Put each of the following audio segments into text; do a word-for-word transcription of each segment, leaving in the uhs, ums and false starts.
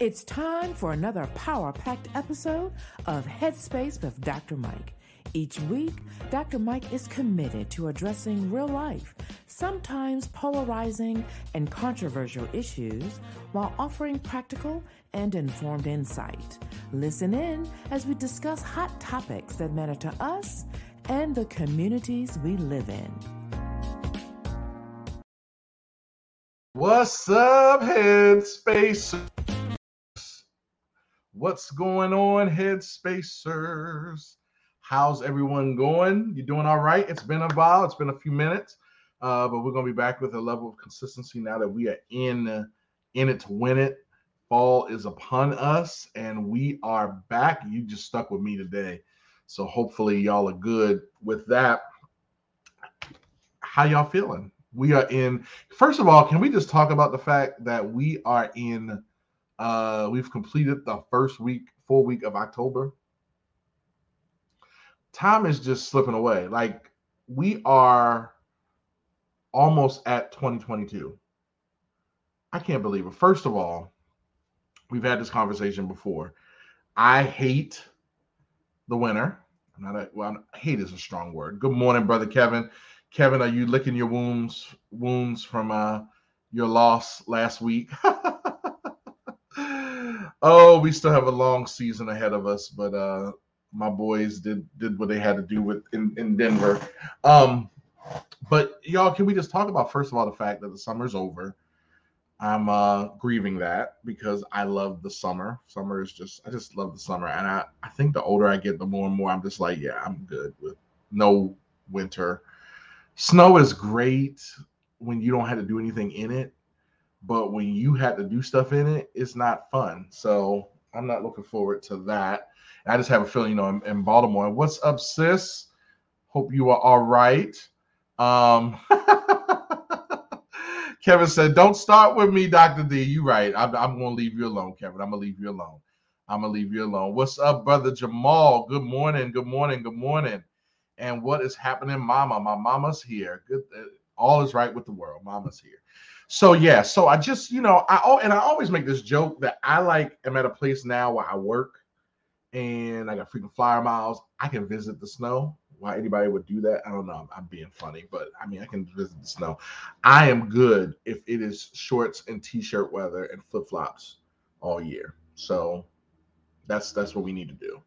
It's time for another power-packed episode of Headspace with Doctor Mike. Each week, Doctor Mike is committed to addressing real life, sometimes polarizing and controversial issues, while offering practical and informed insight. Listen in as we discuss hot topics that matter to us and the communities we live in. What's up, Headspace? What's going on, Headspacers? How's everyone going? You doing all right? It's been a while. It's been a few minutes, uh, but we're going to be back with a level of consistency now that we are in, uh, in it to win it. Fall is upon us, and we are back. You just stuck with me today, so hopefully y'all are good with that. How y'all feeling? We are in. First of all, can we just talk about the fact that we are in? Uh, we've completed the first week, full week of October. Time is just slipping away. Like, we are almost at twenty twenty-two. I can't believe it. First of all, we've had this conversation before. I hate the winter. I'm not a, well, hate is a strong word. Good morning, brother Kevin. Kevin, are you licking your wounds wounds from uh, your loss last week? Oh, we still have a long season ahead of us, but uh, my boys did did what they had to do with in, in Denver. Um, but y'all, can we just talk about, first of all, the fact that the summer's over? I'm uh, grieving that because I love the summer. Summer is just, I just love the summer. And I, I think the older I get, the more and more I'm just like, yeah, I'm good with no winter. Snow is great when you don't have to do anything in it. But when you had to do stuff in it, it's not fun. So I'm not looking forward to that. I just have a feeling, you know, I'm in Baltimore. What's up, sis? Hope you are all right. Um, Kevin said, don't start with me, Doctor D. You right. I'm, I'm going to leave you alone, Kevin. I'm going to leave you alone. I'm going to leave you alone. What's up, brother Jamal? Good morning. Good morning. Good morning. And what is happening, mama? My mama's here. Good. All is right with the world. Mama's here. So, yeah, so I just, you know, I oh, and I always make this joke that I like am at a place now where I work and I got freaking flyer miles. I can visit the snow. Why anybody would do that, I don't know. I'm, I'm being funny, but I mean, I can visit the snow. I am good if it is shorts and T-shirt weather and flip-flops all year. So that's that's what we need to do.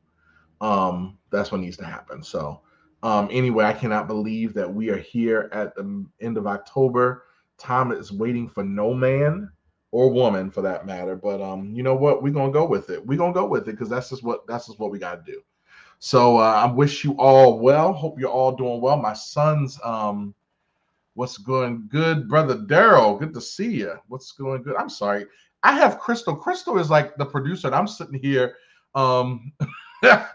Um, that's what needs to happen. So um, anyway, I cannot believe that we are here at the end of October. Time is waiting for no man or woman, for that matter. But um, you know what? We're gonna go with it. We're gonna go with it because that's just what that's just what we gotta do. So uh, I wish you all well. Hope you're all doing well. My son's um, what's going good, brother Daryl? Good to see you. What's going good? I'm sorry. I have Crystal. Crystal is like the producer, and I'm sitting here um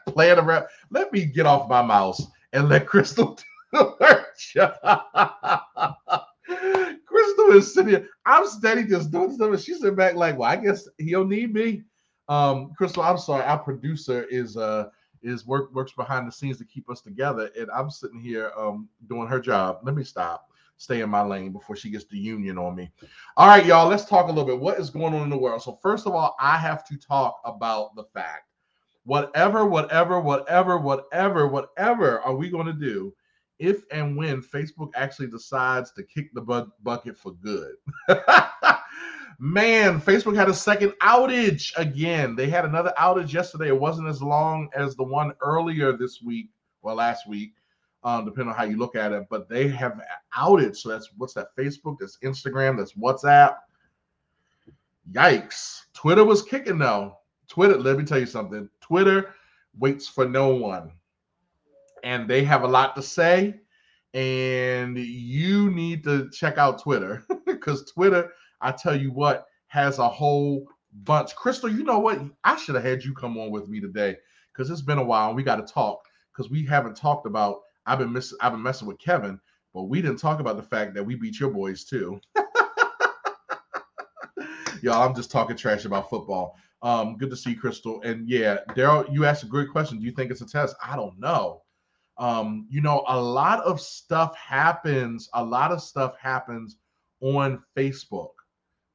playing around. Let me get off my mouse and let Crystal do her job. Crystal is sitting here. I'm steady just doing stuff. And she's sitting back like, well, I guess he'll need me. Um, Crystal, I'm sorry. Our producer is uh is work works behind the scenes to keep us together. And I'm sitting here um doing her job. Let me stop. Stay in my lane before she gets the union on me. All right, y'all, let's talk a little bit. What is going on in the world? So first of all, I have to talk about the fact. Whatever, whatever, whatever, whatever, whatever are we going to do if and when Facebook actually decides to kick the bu- bucket for good? Man, Facebook had a second outage again. They had another outage yesterday. It wasn't as long as the one earlier this week, or last week, um, depending on how you look at it, but they have an outage. So that's, what's that, Facebook, that's Instagram, that's WhatsApp. Yikes. Twitter was kicking though. Twitter, let me tell you something. Twitter waits for no one. And they have a lot to say, and you need to check out Twitter because Twitter, I tell you what, has a whole bunch. Crystal, you know what? I should have had you come on with me today because it's been a while and we got to talk because we haven't talked about. I've been missing. I've been messing with Kevin, but we didn't talk about the fact that we beat your boys too. Y'all, I'm just talking trash about football. Um, good to see you, Crystal, and yeah, Daryl, you asked a great question. Do you think it's a test? I don't know. Um, you know, a lot of stuff happens, a lot of stuff happens on Facebook.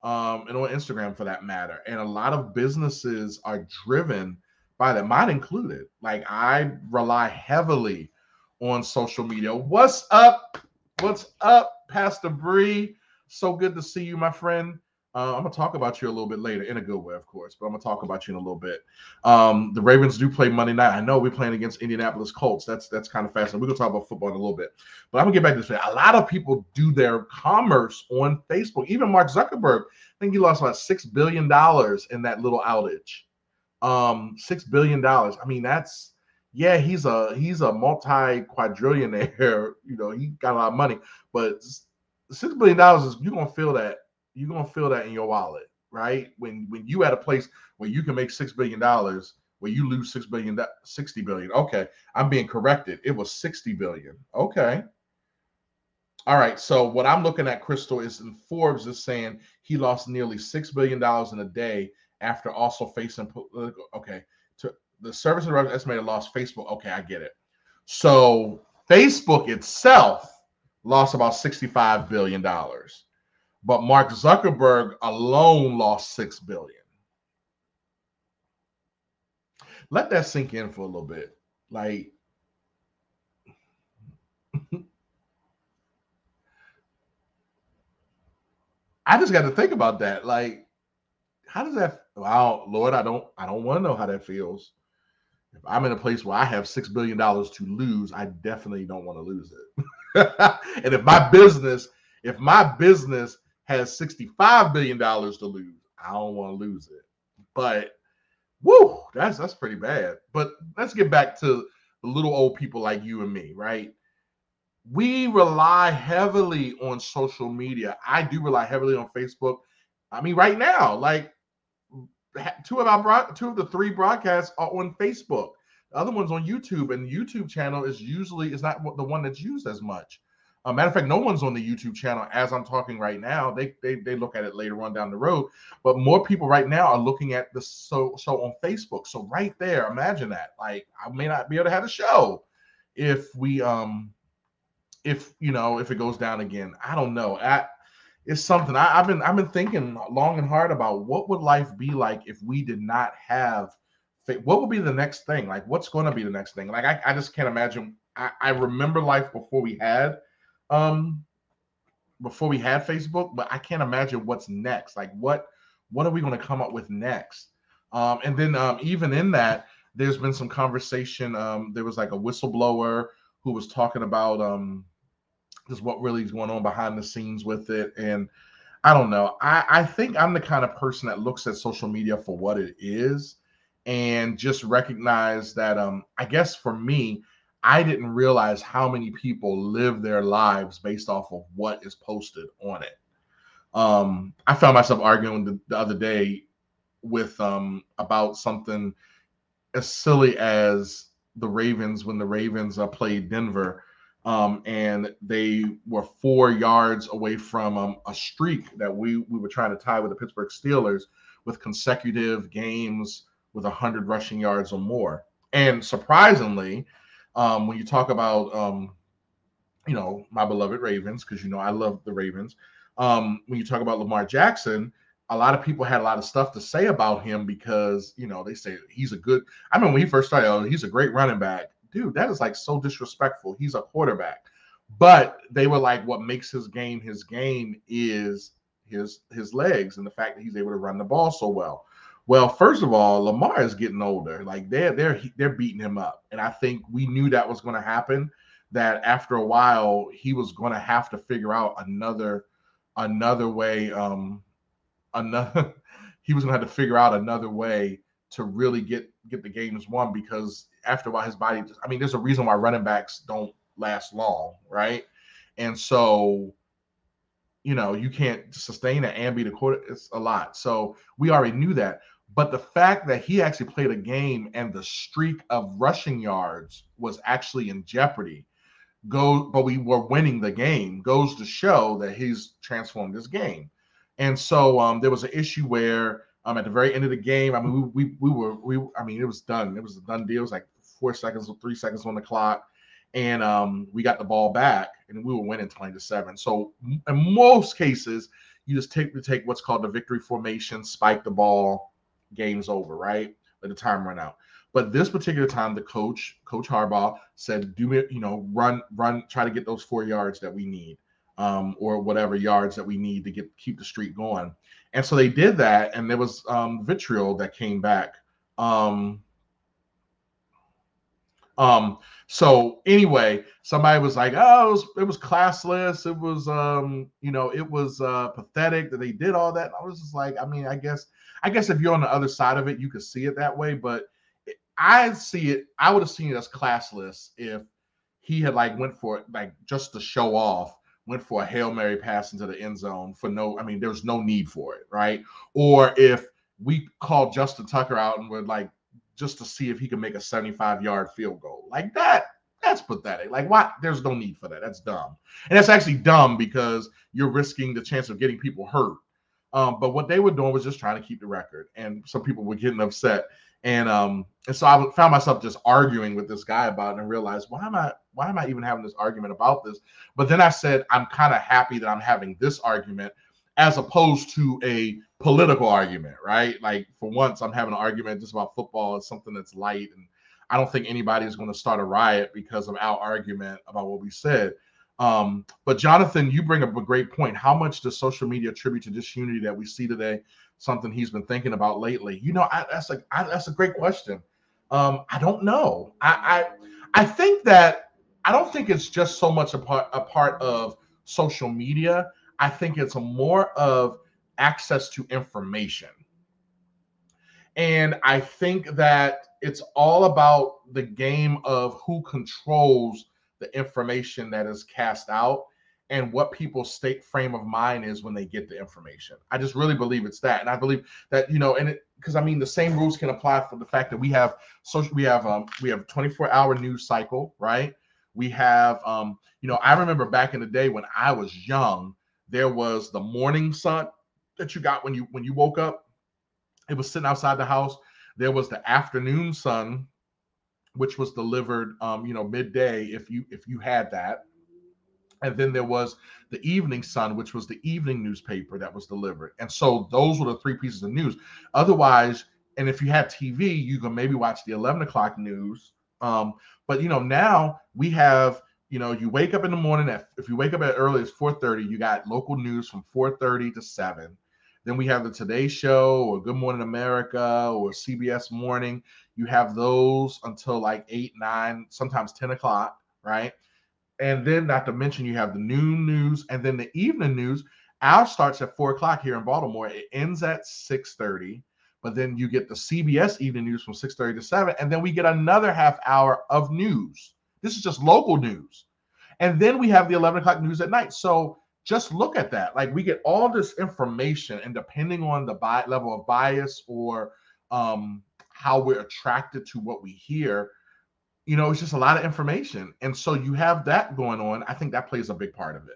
um, and on Instagram for that matter. And a lot of businesses are driven by that, mine included. Like, I rely heavily on social media. What's up? What's up, Pastor Bree? So good to see you, my friend. Uh, I'm going to talk about you a little bit later, in a good way, of course, but I'm going to talk about you in a little bit. Um, the Ravens do play Monday night. I know we're playing against Indianapolis Colts. That's that's kind of fascinating. We're going to talk about football in a little bit. But I'm going to get back to this. A lot of people do their commerce on Facebook. Even Mark Zuckerberg, I think he lost about six billion dollars in that little outage. Um, six billion dollars. I mean, that's, yeah, he's a he's a multi-quadrillionaire. You know, he got a lot of money. But six billion dollars is, you're going to feel that. You're going to feel that in your wallet, right? When when you at a place where you can make six billion dollars, where you lose six billion dollars, sixty billion dollars. Okay, I'm being corrected. It was sixty billion dollars. Okay. All right, so what I'm looking at, Crystal, is in Forbes is saying he lost nearly six billion dollars in a day after also facing political. Okay, to the service and revenue estimated lost Facebook. Okay, I get it. So Facebook itself lost about sixty-five billion dollars. But Mark Zuckerberg alone lost six billion dollars. Let that sink in for a little bit. Like, I just got to think about that. Like, how does that, wow, Lord, I don't, I don't want to know how that feels. If I'm in a place where I have six billion dollars to lose, I definitely don't want to lose it. And if my business, if my business has sixty-five billion dollars to lose, I don't want to lose it. But whoo, that's that's pretty bad. But let's get back to the little old people like you and me, right? We rely heavily on social media. I do rely heavily on Facebook. I mean, right now, like two of our two of the three broadcasts are on Facebook. The other one's on YouTube, and the YouTube channel is usually is not the one that's used as much. A matter of fact, no one's on the YouTube channel as I'm talking right now. They they they look at it later on down the road, but more people right now are looking at the so so on Facebook. So right there, imagine that. Like, I may not be able to have a show if we um if you know if it goes down again. I don't know. I, it's something I, I've been I've been thinking long and hard about. What would life be like if we did not have? What would be the next thing? Like, what's going to be the next thing? Like, I I just can't imagine. I, I remember life before we had. Um, before we had Facebook, but I can't imagine what's next. Like, what, what are we going to come up with next? Um, and then um, even in that, there's been some conversation. Um, there was like a whistleblower who was talking about um, just what really is going on behind the scenes with it. And I don't know. I, I think I'm the kind of person that looks at social media for what it is, and just recognize that um, I guess for me, I didn't realize how many people live their lives based off of what is posted on it. Um, I found myself arguing the, the other day with um, about something as silly as the Ravens, when the Ravens uh, played Denver, um, and they were four yards away from um, a streak that we, we were trying to tie with the Pittsburgh Steelers with consecutive games with one hundred rushing yards or more. And surprisingly, Um, when you talk about, um, you know, my beloved Ravens, because, you know, I love the Ravens. Um, when you talk about Lamar Jackson, a lot of people had a lot of stuff to say about him because, you know, they say he's a good. I mean, when he first started, oh, he's a great running back. Dude, that is like so disrespectful. He's a quarterback. But they were like, what makes his game his game is his his legs and the fact that he's able to run the ball so well. Well, first of all, Lamar is getting older. Like, they're they're they're beating him up, and I think we knew that was going to happen. That after a while, he was going to have to figure out another another way. Um, another he was going to have to figure out another way to really get get the games won, because after a while, his body. Just, I mean, there's a reason why running backs don't last long, right? And so, you know, you can't sustain an and beat a quarter. It's a lot. So we already knew that. But the fact that he actually played a game and the streak of rushing yards was actually in jeopardy, go, but we were winning the game, goes to show that he's transformed this game. And so um, there was an issue where um, at the very end of the game, I mean, we, we, we were, we, I mean, it was done. It was a done deal. It was like four seconds or three seconds on the clock. And um, we got the ball back, and we were winning twenty to seven. So in most cases, You just take to take what's called the victory formation, spike the ball, game's over, right? Let the time run out. But this particular time, the coach, Coach Harbaugh, said, "Do me, you know, run, run, try to get those four yards that we need, um, or whatever yards that we need to get keep the streak going." And so they did that, and there was um, vitriol that came back. Um, um. So anyway, somebody was like, "Oh, it was, it was classless. It was, um, you know, it was uh, pathetic that they did all that." And I was just like, I mean, I guess, I guess if you're on the other side of it, you could see it that way, but. I see it. I would have seen it as classless if he had like went for it, like just to show off, went for a Hail Mary pass into the end zone for no. I mean, there was no need for it, right? Or if we called Justin Tucker out and we're like, just to see if he can make a seventy-five yard field goal, like that. That's pathetic. Like, why? There's no need for that. That's dumb, and that's actually dumb because you're risking the chance of getting people hurt. Um, but what they were doing was just trying to keep the record, and some people were getting upset. And um, and so I found myself just arguing with this guy about it and realized, why am I why am I even having this argument about this? But then I said, I'm kind of happy that I'm having this argument as opposed to a political argument, right? Like for once, I'm having an argument just about football. It's something that's light. And I don't think anybody is going to start a riot because of our argument about what we said. Um, but Jonathan, you bring up a great point. How much does social media attribute to this unity that we see today? Something he's been thinking about lately. You know, I, that's like I, that's a great question. Um, I don't know. I, I I think that I don't think it's just so much a part a part of social media. I think it's a more of access to information, and I think that it's all about the game of who controls the information that is cast out. And what people's state frame of mind is when they get the information. I just really believe it's that, and I believe that, you know, and it because I mean the same rules can apply for the fact that we have social, we have um, we have twenty-four hour news cycle, right? We have, um, you know, I remember back in the day when I was young, there was the morning sun that you got when you when you woke up. It was sitting outside the house. There was the afternoon sun, which was delivered, um, you know, midday if you if you had that. And then there was the evening sun, which was the evening newspaper that was delivered. And so those were the three pieces of news. Otherwise, and if you had T V, you can maybe watch the eleven o'clock news. Um, but, you know, now we have, you know, you wake up in the morning. At, if you wake up at early, it's four thirty. You got local news from four thirty to seven. Then we have the Today Show or Good Morning America or C B S Morning. You have those until like eight, nine, sometimes ten o'clock, right? And then not to mention you have the noon news and then the evening news. Ours starts at four o'clock here in Baltimore. It ends at six thirty, but then you get the C B S evening news from six thirty to seven. And then we get another half hour of news. This is just local news. And then we have the eleven o'clock news at night. So just look at that. Like we get all this information and depending on the bi- level of bias or um, how we're attracted to what we hear, you know, it's just a lot of information. And so you have that going on. I think that plays a big part of it.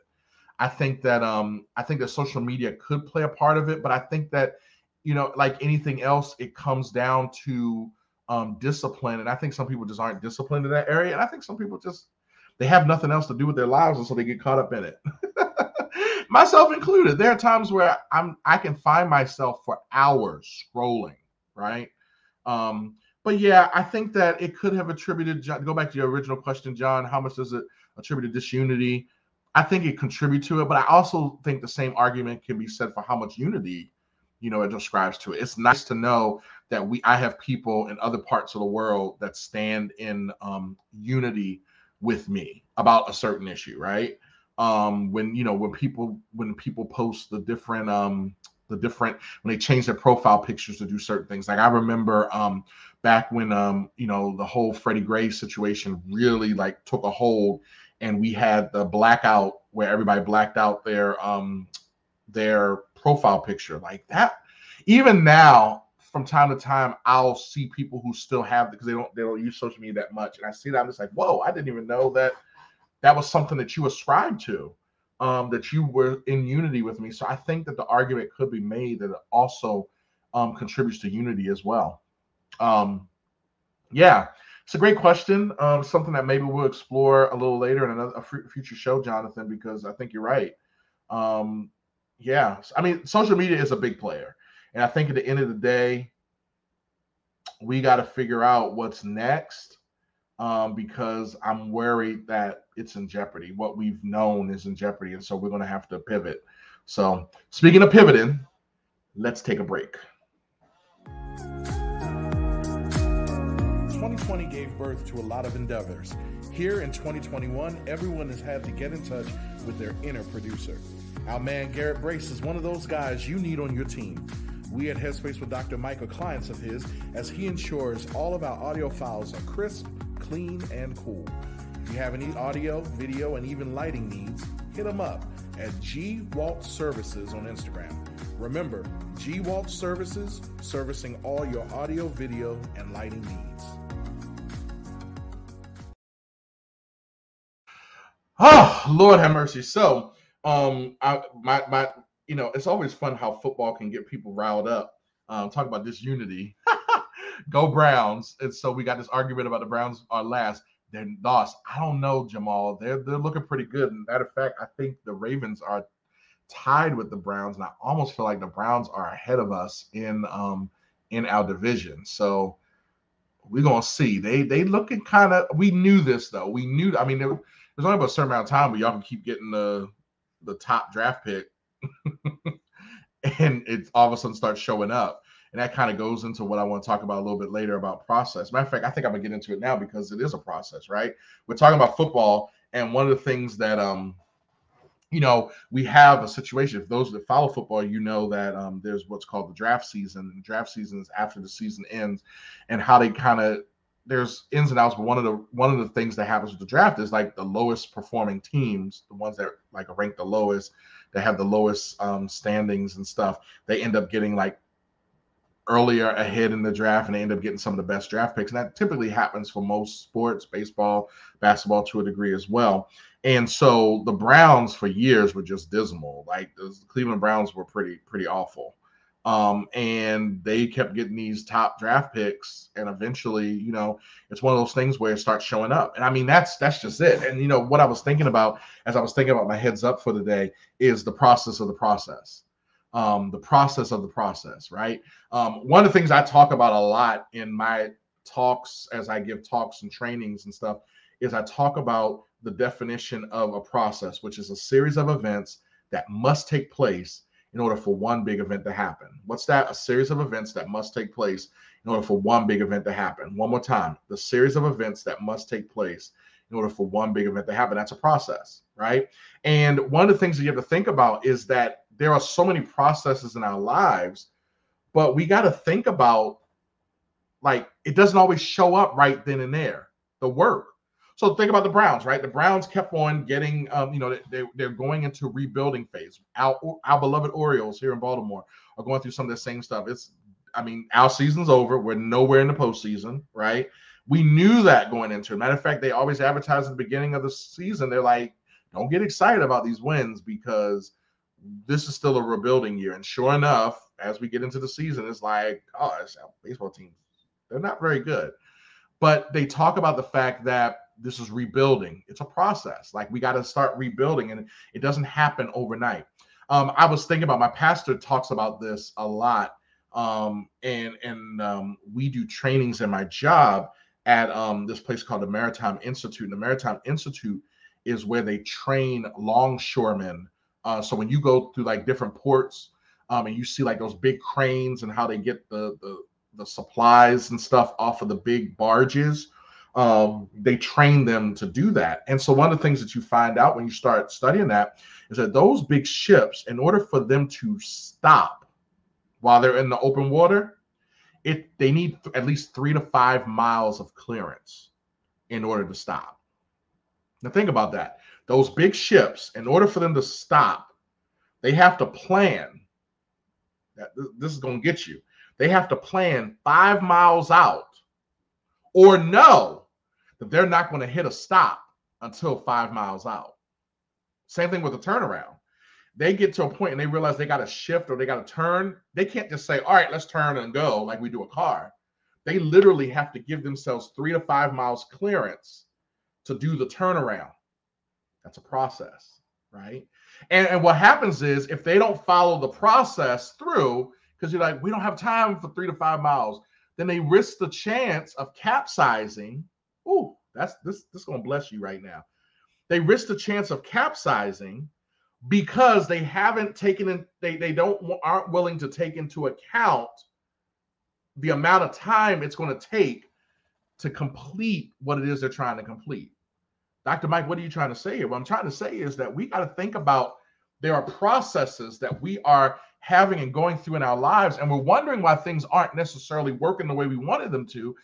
I think that um, I think that social media could play a part of it, but I think that, you know, like anything else, it comes down to um, discipline. And I think some people just aren't disciplined in that area. And I think some people just, they have nothing else to do with their lives. And so they get caught up in it, myself included. There are times where I'm, I can find myself for hours scrolling, right? Um, But yeah, I think that it could have attributed, go back to your original question, John, how much does it attribute to disunity? I think it contributes to it, but I also think the same argument can be said for how much unity, you know, it describes to it. It's nice to know that we, I have people in other parts of the world that stand in um, unity with me about a certain issue, right? Um, when, you know, when people, when people post the different, um, the different, when they change their profile pictures to do certain things. Like I remember um, back when, um, you know, the whole Freddie Gray situation really like took a hold and we had the blackout where everybody blacked out their, um, their profile picture like that. Even now, from time to time, I'll see people who still have, because they don't, they don't use social media that much. And I see that I'm just like, whoa, I didn't even know that that was something that you ascribed to. Um, that you were in unity with me. So I think that the argument could be made that it also um, contributes to unity as well. Um, yeah, it's a great question. Um, something that maybe we'll explore a little later in another a future show, Jonathan, because I think you're right. Um, yeah, I mean, social media is a big player. And I think at the end of the day, we got to figure out what's next, um, because I'm worried that it's in jeopardy. What we've known is in jeopardy. And so we're going to have to pivot. So speaking of pivoting, let's take a break. twenty twenty gave birth to a lot of endeavors. Here in twenty twenty-one, everyone has had to get in touch with their inner producer. Our man Garrett Brace is one of those guys you need on your team. We at Headspace with Doctor Mike are clients of his, as he ensures all of our audio files are crisp, clean, and cool. If you have any audio, video, and even lighting needs, hit him up at G Waltz Services on Instagram. Remember, G Waltz Services, servicing all your audio, video, and lighting needs. Oh, Lord have mercy. So, um, I, my, my, you know, it's always fun how football can get people riled up. Um, talk about disunity. Go Browns. And so we got this argument about the Browns are last. They're lost. I don't know, Jamal. They're, they're looking pretty good. And matter of fact, I think the Ravens are tied with the Browns. And I almost feel like the Browns are ahead of us in, um, in our division. So we're going to see. They, they looking kind of, we knew this though. We knew, I mean, they, there's only about a certain amount of time where y'all can keep getting the, the top draft pick. And it all of a sudden starts showing up. And that kind of goes into what I want to talk about a little bit later about process. Matter of fact, I think I'm going to get into it now because it is a process, right? We're talking about football. And one of the things that, um, you know, we have a situation. If those that follow football, you know that um, there's what's called the draft season. The draft season is after the season ends and how they kind of, there's ins and outs, but one of the one of the things that happens with the draft is like the lowest performing teams, the ones that like are ranked the lowest, that have the lowest um, standings and stuff, they end up getting like earlier ahead in the draft and they end up getting some of the best draft picks. And that typically happens for most sports, baseball, basketball to a degree as well. And so the Browns for years were just dismal. Like the Cleveland Browns were pretty, pretty awful. Um, and they kept getting these top draft picks. And eventually, you know, it's one of those things where it starts showing up. And I mean, that's, that's just it. And, you know, what I was thinking about as I was thinking about my heads up for the day is the process of the process, um, the process of the process, right? Um, one of the things I talk about a lot in my talks, as I give talks and trainings and stuff, is I talk about the definition of a process, which is a series of events that must take place in order for one big event to happen. What's that? A series of events that must take place in order for one big event to happen. One more time, the series of events that must take place in order for one big event to happen. That's a process, right? And one of the things that you have to think about is that there are so many processes in our lives, but we got to think about, like, it doesn't always show up right then and there, the work. So think about the Browns, right? The Browns kept on getting, um, you know, they, they're going into rebuilding phase. Our, our beloved Orioles here in Baltimore are going through some of the same stuff. It's, I mean, our season's over. We're nowhere in the postseason, right? We knew that going into it. Matter of fact, they always advertise at the beginning of the season. They're like, don't get excited about these wins because this is still a rebuilding year. And sure enough, as we get into the season, it's like, oh, it's our baseball team. They're not very good. But they talk about the fact that this is rebuilding. It's a process. Like we got to start rebuilding and it doesn't happen overnight. Um, I was thinking about, my pastor talks about this a lot. Um, and, and um, we do trainings in my job at um, this place called the Maritime Institute. And the Maritime Institute is where they train longshoremen. Uh, so when you go through like different ports um, and you see like those big cranes and how they get the, the, the supplies and stuff off of the big barges, Um, they train them to do that. And so one of the things that you find out when you start studying that is that those big ships, in order for them to stop while they're in the open water, it they need th- at least three to five miles of clearance in order to stop. Now think about that. Those big ships, in order for them to stop, they have to plan. That this is going to get you. They have to plan five miles out or know that they're not going to hit a stop until five miles out. Same thing with the turnaround. They get to a point and they realize they got to shift or they got to turn. They can't just say, all right, let's turn and go like we do a car. They literally have to give themselves three to five miles clearance to do the turnaround. That's a process, right? And, and what happens is if they don't follow the process through, because you're like, we don't have time for three to five miles, then they risk the chance of capsizing. Ooh, that's this, this is going to bless you right now. They risk the chance of capsizing because they haven't taken in, they, they don't aren't willing to take into account the amount of time it's going to take to complete what it is they're trying to complete. Doctor Mike, what are you trying to say here? What I'm trying to say is that we got to think about there are processes that we are having and going through in our lives, and we're wondering why things aren't necessarily working the way we wanted them to.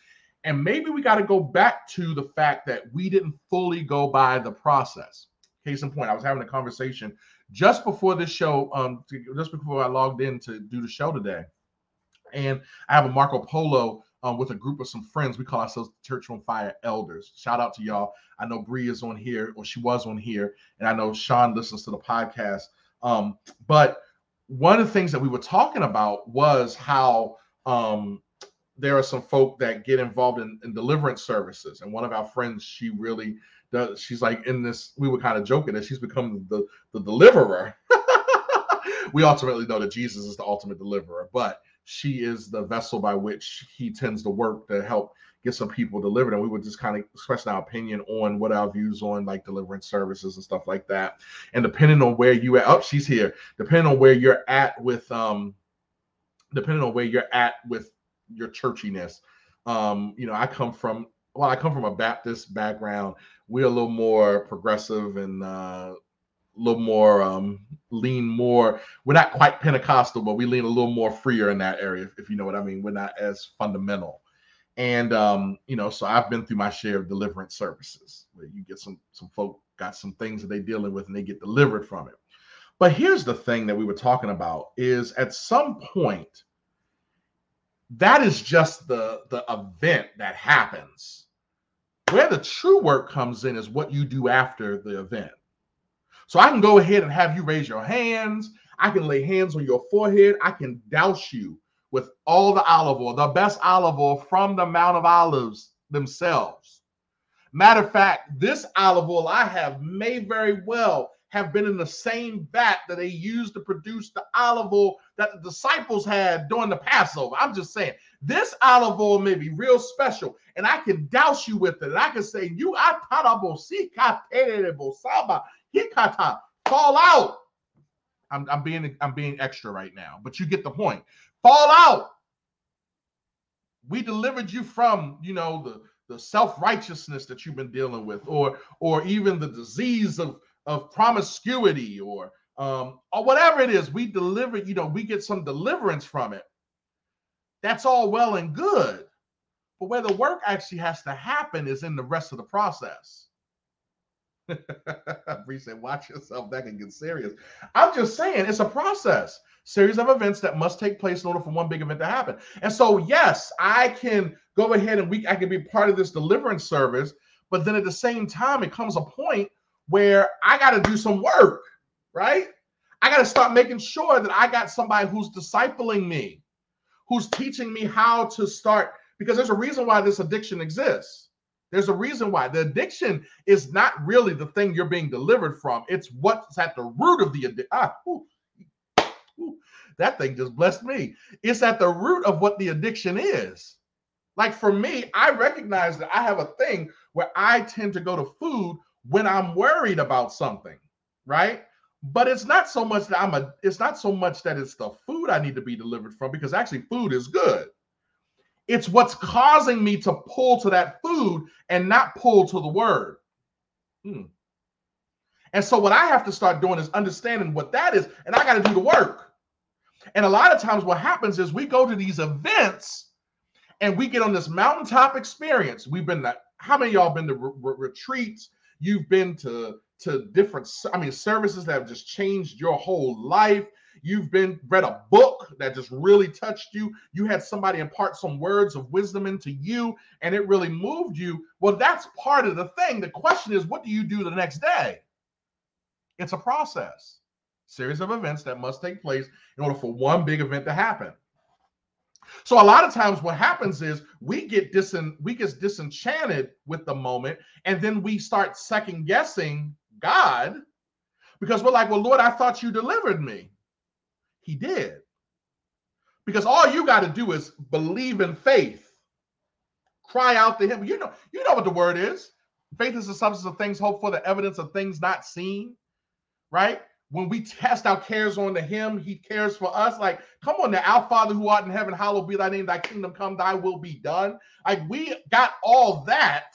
And maybe we got to go back to the fact that we didn't fully go by the process. Case in point, I was having a conversation just before this show, um, just before I logged in to do the show today. And I have a Marco Polo uh, with a group of some friends. We call ourselves the Church on Fire Elders. Shout out to y'all. I know Bree is on here, or she was on here. And I know Sean listens to the podcast. Um, but one of the things that we were talking about was how um, there are some folk that get involved in, in deliverance services. And one of our friends, she really does. She's like in this, we were kind of joking that she's become the, the deliverer. We ultimately know that Jesus is the ultimate deliverer, but she is the vessel by which he tends to work to help get some people delivered. And we were just kind of expressing our opinion on what our views on like deliverance services and stuff like that. And depending on where you at, oh, she's here. Depending on where you're at with, um, depending on where you're at with your churchiness. Um, you know, I come from, well, I come from a Baptist background. We're a little more progressive and, uh, a little more um, lean more. We're not quite Pentecostal, but we lean a little more freer in that area, if, if you know what I mean. We're not as fundamental. And, um, you know, so I've been through my share of deliverance services where you get some, some folk got some things that they're dealing with and they get delivered from it. But here's the thing that we were talking about is at some point, that is just the, the event that happens. Where the true work comes in is what you do after the event. So I can go ahead and have you raise your hands. I can lay hands on your forehead. I can douse you with all the olive oil, the best olive oil from the Mount of Olives themselves. Matter of fact, this olive oil I have may very well have been in the same vat that they used to produce the olive oil that the disciples had during the Passover. I'm just saying, this olive oil may be real special, and I can douse you with it. And I can say, you are tarabosika. Fall out. I'm, I'm being I'm being extra right now, but you get the point. Fall out. We delivered you from, you know, the, the self-righteousness that you've been dealing with, or or even the disease of, of promiscuity, or um or whatever it is. We deliver, you know, we get some deliverance from it. That's all well and good. But where the work actually has to happen is in the rest of the process. Bree said, watch yourself, that can get serious. I'm just saying, it's a process, series of events that must take place in order for one big event to happen. And so, yes, I can go ahead and we I can be part of this deliverance service, but then at the same time, it comes a point where I got to do some work, right? I got to start making sure that I got somebody who's discipling me, who's teaching me how to start, because there's a reason why this addiction exists. There's a reason why. The addiction is not really the thing you're being delivered from. It's what's at the root of the addiction. Ah, ooh, ooh, that thing just blessed me. It's at the root of what the addiction is. Like for me, I recognize that I have a thing where I tend to go to food when I'm worried about something, right? But it's not so much that I'm a, it's not so much that it's the food I need to be delivered from, because actually food is good. It's what's causing me to pull to that food and not pull to the word. Hmm. And so what I have to start doing is understanding what that is, and I got to do the work. And a lot of times what happens is we go to these events and we get on this mountaintop experience. We've been to, how many of y'all been to re re retreats? You've been to, to different, I mean, services that have just changed your whole life. You've been read a book that just really touched you. You had somebody impart some words of wisdom into you, and it really moved you. Well, that's part of the thing. The question is, what do you do the next day? It's a process, series of events that must take place in order for one big event to happen. So a lot of times what happens is we get disen we get disenchanted with the moment, and then we start second guessing God, because we're like, well, Lord, I thought you delivered me. He did. Because all you got to do is believe in faith. Cry out to him. You know, you know what the word is. Faith is the substance of things hoped for, the evidence of things not seen, right? When we cast our cares onto him, he cares for us. Like, come on now, our Father who art in heaven, hallowed be thy name, thy kingdom come, thy will be done. Like, we got all that.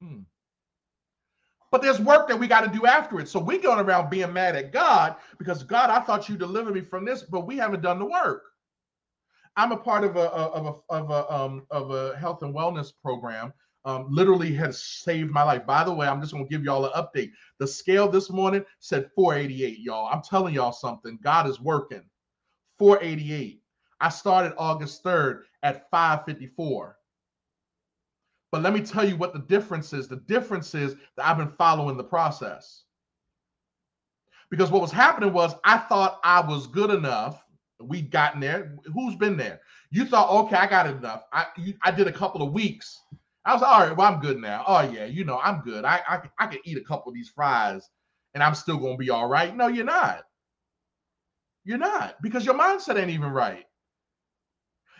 Hmm. But there's work that we got to do after it. So we're going around being mad at God because, God, I thought you delivered me from this, but we haven't done the work. I'm a part of a of a of a um, of a health and wellness program. Um, literally has saved my life. By the way, I'm just going to give y'all an update. The scale this morning said four eighty-eight, y'all. I'm telling y'all something. God is working. four eighty-eight. I started August third at five fifty-four. But let me tell you what the difference is. The difference is that I've been following the process. Because what was happening was I thought I was good enough. We'd gotten there. Who's been there? You thought, okay, I got enough. I, you, I did a couple of weeks. I was all right. Well, I'm good now. Oh, yeah. You know, I'm good. I, I, I could eat a couple of these fries and I'm still going to be all right. No, you're not. You're not, because your mindset ain't even right.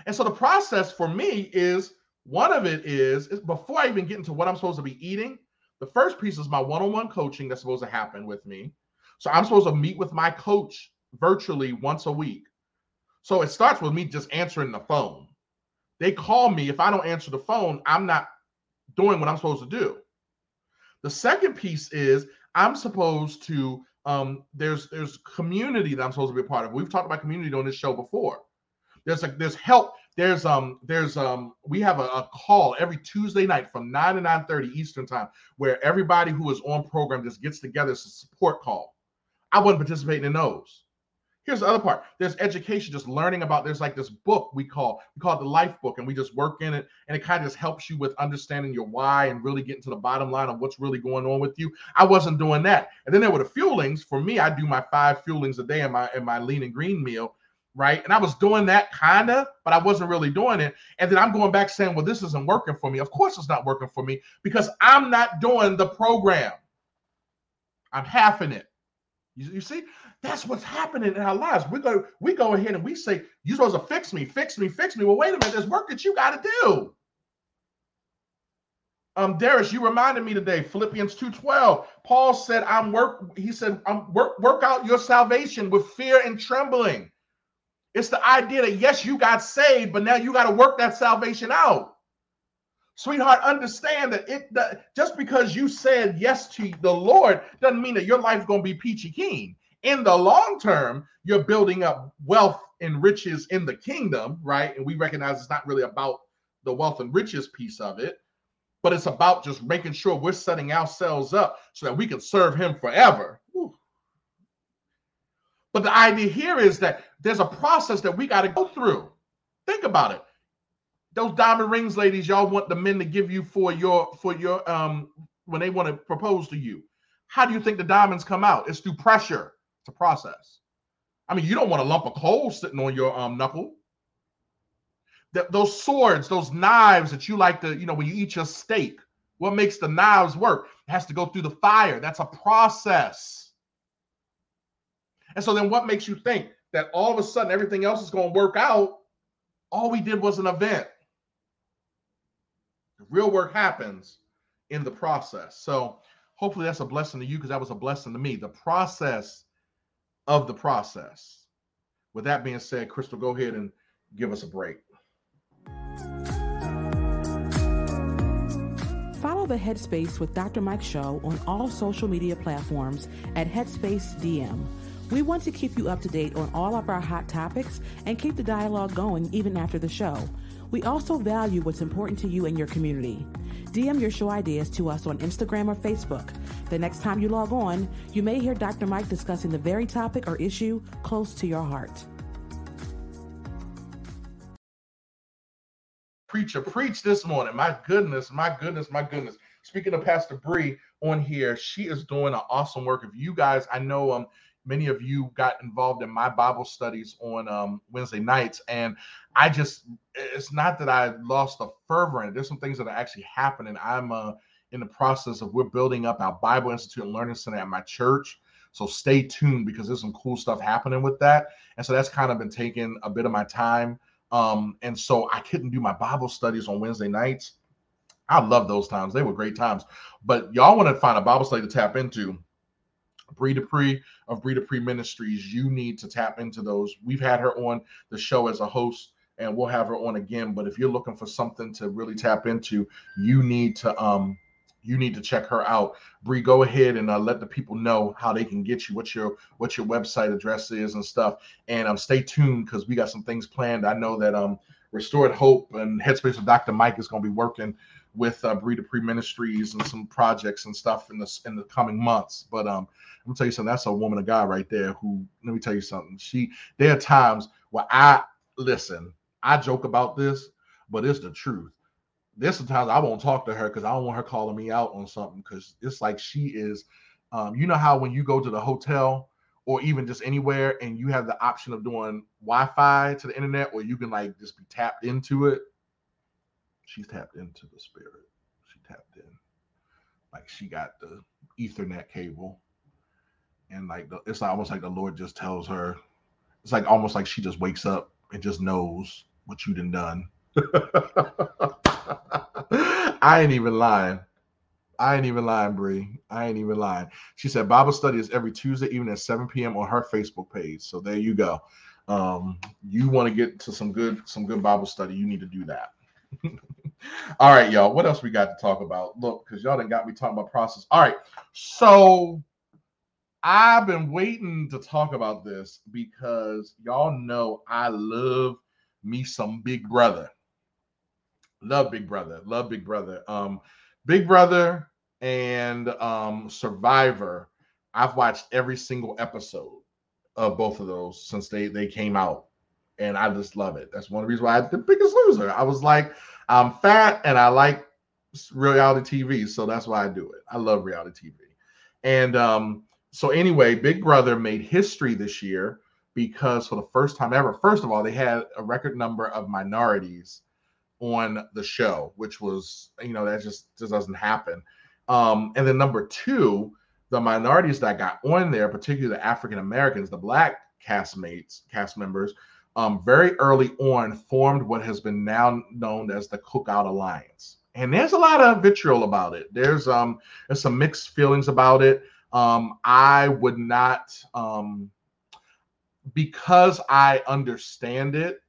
And so the process for me is, one of it is, is before I even get into what I'm supposed to be eating, the first piece is my one-on-one coaching that's supposed to happen with me. So I'm supposed to meet with my coach virtually once a week. So it starts with me just answering the phone. They call me. If I don't answer the phone, I'm not doing what I'm supposed to do. The second piece is I'm supposed to, um, there's there's community that I'm supposed to be a part of. We've talked about community on this show before. There's a, there's help. There's, um, there's, um, we have a, a call every Tuesday night from nine to nine thirty Eastern time where everybody who is on program just gets together. It's a support call. I wasn't participating in those. Here's the other part. There's education, just learning about, there's like this book we call, we call it the Life Book, and we just work in it. And it kind of just helps you with understanding your why and really getting to the bottom line of what's really going on with you. I wasn't doing that. And then there were the fuelings. For me, I do my five fuelings a day and my, and my lean and green meal, right? And I was doing that kind of, but I wasn't really doing it. And then I'm going back saying, well, this isn't working for me. Of course it's not working for me because I'm not doing the program. I'm halfing it. You, you see, that's what's happening in our lives. We go, we go ahead and we say, you're supposed to fix me, fix me, fix me. Well, wait a minute, there's work that you got to do. Um, Darius, you reminded me today, Philippians two twelve. Paul said, I'm work, he said, I'm work, work out your salvation with fear and trembling. It's the idea that yes, you got saved, but now you got to work that salvation out. Sweetheart, understand that it the, just because you said yes to the Lord doesn't mean that your life's going to be peachy keen. In the long term, you're building up wealth and riches in the kingdom, right? And we recognize it's not really about the wealth and riches piece of it, but it's about just making sure we're setting ourselves up so that we can serve him forever. Whew. But the idea here is that there's a process that we got to go through. Think about it. Those diamond rings, ladies, y'all want the men to give you for your, for your, um, when they want to propose to you. How do you think the diamonds come out? It's through pressure. It's a process. I mean, you don't want a lump of coal sitting on your um, knuckle. Th- those swords, those knives that you like to, you know, when you eat your steak, what makes the knives work? It has to go through the fire. That's a process. And so then what makes you think that all of a sudden everything else is going to work out? All we did was an event. The real work happens in the process. So hopefully that's a blessing to you because that was a blessing to me. The process of the process. With that being said, Crystal, go ahead and give us a break. Follow the Headspace with Doctor Mike show on all social media platforms at Headspace D M. We want to keep you up to date on all of our hot topics and keep the dialogue going even after the show. We also value what's important to you and your community. D M your show ideas to us on Instagram or Facebook. The next time you log on, you may hear Doctor Mike discussing the very topic or issue close to your heart. Preacher, preach this morning. My goodness, my goodness, my goodness. Speaking of Pastor Bree on here, she is doing an awesome work. If you guys, I know um, many of you got involved in my Bible studies on um, Wednesday nights, and I just, it's not that I lost the fervor in it. There's some things that are actually happening. I'm uh, in the process of, we're building up our Bible Institute and Learning Center at my church. So stay tuned, because there's some cool stuff happening with that. And so that's kind of been taking a bit of my time. Um, and so I couldn't do my Bible studies on Wednesday nights. I love those times. They were great times. But y'all want to find a Bible study to tap into. Bree Dupree of Bree Dupree Ministries, you need to tap into those. We've had her on the show as a host, and we'll have her on again. But if you're looking for something to really tap into, you need to um, you need to check her out. Bree, go ahead and uh, let the people know how they can get you, what your what your website address is and stuff. And um, stay tuned, because we got some things planned. I know that um, Restored Hope and Headspace with Doctor Mike is going to be working with uh, Bree Dupree Ministries and some projects and stuff in the, in the coming months. But um, let me tell you something. That's a woman of God right there who, let me tell you something. She, there are times where I, listen, I joke about this, but it's the truth. There's sometimes I won't talk to her because I don't want her calling me out on something, because it's like she is, um, you know how when you go to the hotel or even just anywhere and you have the option of doing Wi-Fi to the internet, or you can like just be tapped into it. She's tapped into the spirit. She tapped in. Like she got the Ethernet cable. And like, the, it's almost like the Lord just tells her. It's like almost like she just wakes up and just knows what you done done. I ain't even lying. I ain't even lying, Bree. I ain't even lying. She said Bible study is every Tuesday evening at seven p m on her Facebook page. So there you go. Um, you want to get to some good, some good Bible study, you need to do that. All right, y'all, what else we got to talk about? Look, because y'all done got me talking about process. All right, so I've been waiting to talk about this because y'all know I love me some Big Brother. Love Big Brother. Love Big Brother. Um, Big Brother and um, Survivor, I've watched every single episode of both of those since they, they came out. And I just love it. That's one of the reasons why I had The Biggest Loser. I was like, I'm fat and I like reality T V. So that's why I do it. I love reality T V. And um, so anyway, Big Brother made history this year because for the first time ever, first of all, they had a record number of minorities on the show, which was, you know, that just, just doesn't happen. Um, and then number two, the minorities that got on there, particularly the African-Americans, the black castmates, cast members, Um, very early on formed what has been now known as the Cookout Alliance. And there's a lot of vitriol about it. There's um, there's some mixed feelings about it. Um, I would not, um, because I understand it,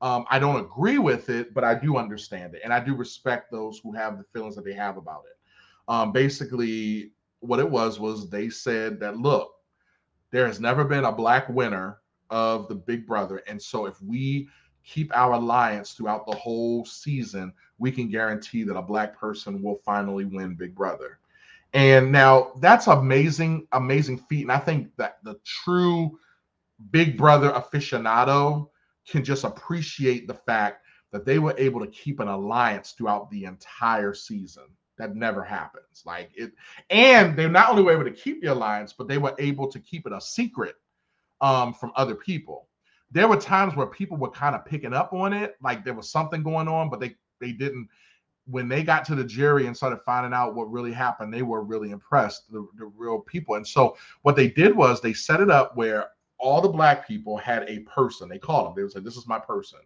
um, I don't agree with it, but I do understand it. And I do respect those who have the feelings that they have about it. Um, basically, what it was, was they said that, look, there has never been a black winner of the Big Brother, and so if we keep our alliance throughout the whole season, we can guarantee that a black person will finally win Big Brother. And now that's amazing, amazing feat. And I think that the true Big Brother aficionado can just appreciate the fact that they were able to keep an alliance throughout the entire season. That never happens. Like it, and they not only were able to keep the alliance, but they were able to keep it a secret um from other people. There were times where people were kind of picking up on it, like there was something going on, but they they didn't. When they got to the jury and started finding out what really happened, they were really impressed, the, the real people. And so what they did was they set it up where all the black people had a person. They called them, they would say, this is my person.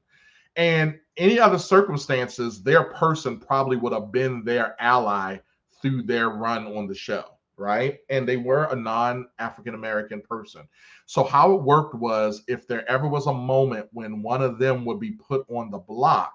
And any other circumstances, their person probably would have been their ally through their run on the show, right? And they were a non-African-American person. So how it worked was, if there ever was a moment when one of them would be put on the block,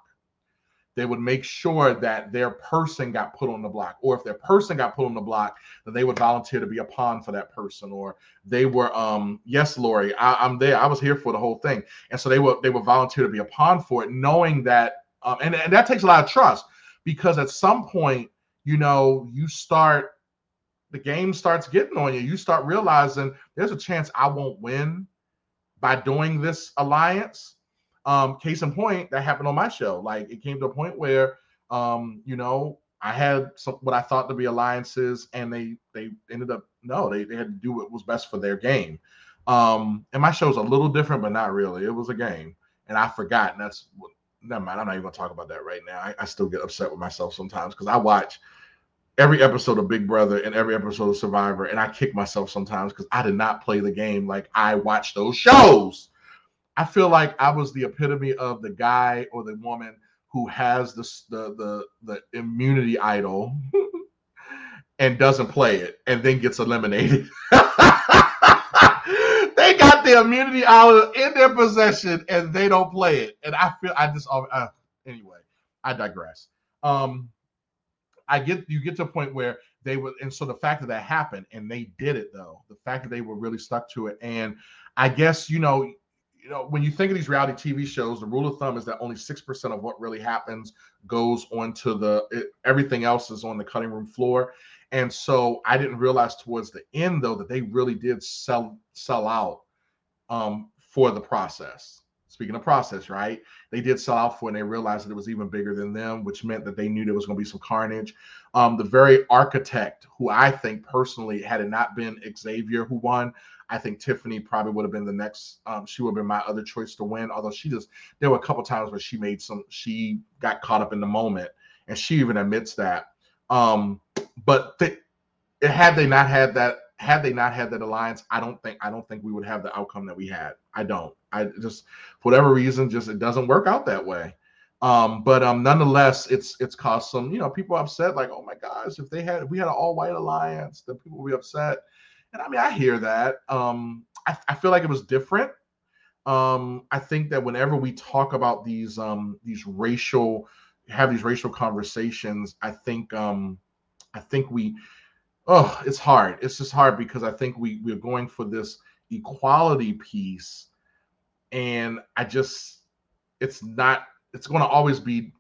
they would make sure that their person got put on the block. Or if their person got put on the block, then they would volunteer to be a pawn for that person. Or they were, um, yes, Lori, I, I'm there. I was here for the whole thing. And so they would, they would volunteer to be a pawn for it, knowing that, um, and, and that takes a lot of trust, because at some point, you know, you start, the game starts getting on you. You start realizing there's a chance I won't win by doing this alliance. Um, case in point, that happened on my show. Like it came to a point where, um, you know, I had some, what I thought to be alliances, and they they ended up, no, they, they had to do what was best for their game. Um, and my show's a little different, but not really. It was a game, and I forgot. And that's, never mind. I'm not even gonna talk about that right now. I, I still get upset with myself sometimes because I watch every episode of Big Brother and every episode of Survivor, and I kick myself sometimes because I did not play the game like I watched those shows. I feel like I was the epitome of the guy or the woman who has the the the, the immunity idol and doesn't play it and then gets eliminated. They got the immunity idol in their possession and they don't play it. And I feel I just uh, anyway. I digress. Um, I get you get to a point where they were, and so the fact that that happened and they did it though, the fact that they were really stuck to it, and I guess you know, you know, when you think of these reality T V shows, the rule of thumb is that only six percent of what really happens goes onto the it, everything else is on the cutting room floor, and so I didn't realize towards the end though that they really did sell sell out um, for the process. Speaking of process, right? They did sell out for it and they realized that it was even bigger than them, which meant that they knew there was going to be some carnage. Um, the very architect who I think personally, had it not been Xavier who won, I think Tiffany probably would have been the next, um, she would have been my other choice to win. Although she just, there were a couple times where she made some, she got caught up in the moment and she even admits that. Um, but th- had they not had that, had they not had that alliance, I don't think I don't think we would have the outcome that we had. I don't. I just, for whatever reason, just it doesn't work out that way. Um, but um, nonetheless, it's it's caused some, you know, people upset like, oh my gosh, if they had if we had an all-white alliance, then people would be upset. And I mean, I hear that. Um, I, I feel like it was different. Um, I think that whenever we talk about these um these racial have these racial conversations, I think um I think we. Oh, it's hard. It's just hard because I think we, we're going for this equality piece. And I just, it's not, it's going to always be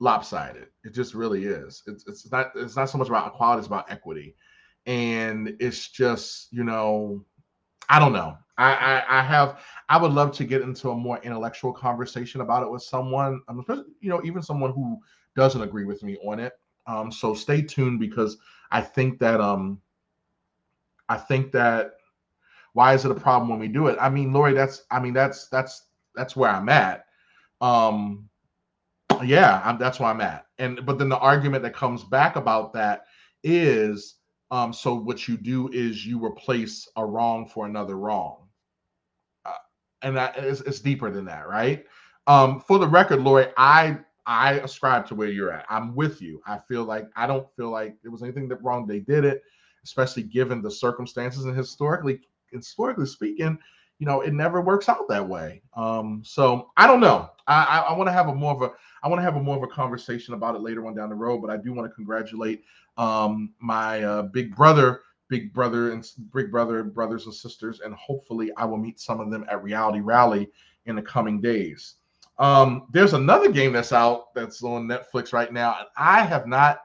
lopsided. It just really is. It's it's not, it's not so much about equality, it's about equity. And it's just, you know, I don't know. I, I, I have, I would love to get into a more intellectual conversation about it with someone, you know, even someone who doesn't agree with me on it. Um, so stay tuned because I think that um, I think that why is it a problem when we do it? I mean, Lori, that's I mean that's that's that's where I'm at. Um, yeah, I'm, that's where I'm at. And but then the argument that comes back about that is um, so what you do is you replace a wrong for another wrong, uh, and that it's, it's deeper than that, right? Um, for the record, Lori, I. I ascribe to where you're at. I'm with you. I feel like I don't feel like there was anything that wrong. They did it, especially given the circumstances and historically, historically speaking, you know, it never works out that way. Um, so I don't know. I, I, I want to have a more of a I want to have a more of a conversation about it later on down the road. But I do want to congratulate um, my uh, big brother, big brother and big brother brothers and sisters, and hopefully I will meet some of them at Reality Rally in the coming days. Um, there's another game that's out that's on Netflix right now, and I have not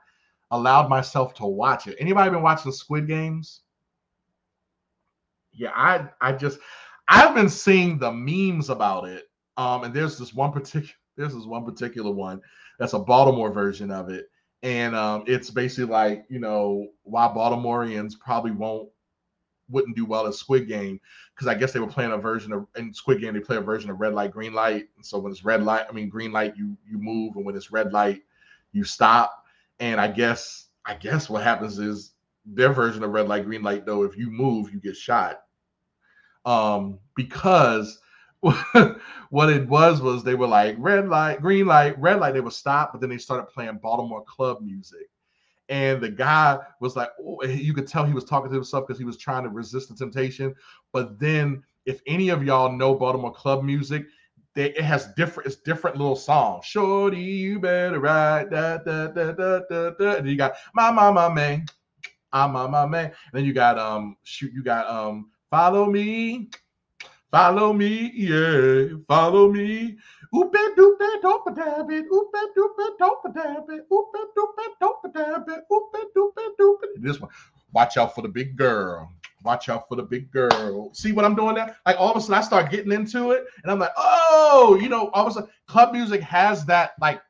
allowed myself to watch it. Anybody been watching Squid Games? Yeah, I I just I've been seeing the memes about it. Um, and there's this one particular there's this one particular one that's a Baltimore version of it, and um, it's basically like, you know, why Baltimoreans probably won't wouldn't do well at Squid Game, because I guess they were playing a version of, in Squid Game, they play a version of red light, green light. And so when it's red light, I mean, green light, you you move. And when it's red light, you stop. And I guess, I guess what happens is their version of red light, green light, though, if you move, you get shot. Um, because what it was, was they were like red light, green light, red light, they would stop. But then they started playing Baltimore club music. And the guy was like, oh, you could tell he was talking to himself because he was trying to resist the temptation. But then if any of y'all know Baltimore club music, they, it has different, it's different little songs. Shorty, you better ride, da, da, da, da, da, da. And then you got my, my, my, man, I'm my, my, man. And then you got, um, shoot, you got, um, follow me, follow me, yeah, follow me. Oop it, doop it, doop a dab it. Oop it, doop it, doop a dab it. Oop it, doop it, doop a dab it. Oop it, doop it, doop it. This one. Watch out for the big girl. Watch out for the big girl. See what I'm doing there? Like all of a sudden I start getting into it and I'm like, oh, you know, all of a sudden club music has that like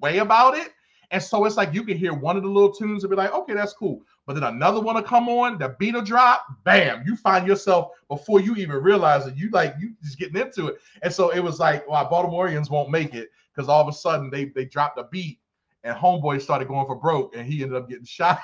way about it. And so it's like you can hear one of the little tunes and be like, okay, that's cool. But then another one will come on, the beat will drop, bam, you find yourself before you even realize it, you like you just getting into it. And so it was like, well, Baltimoreans won't make it because all of a sudden they they dropped a beat and homeboy started going for broke, and he ended up getting shot.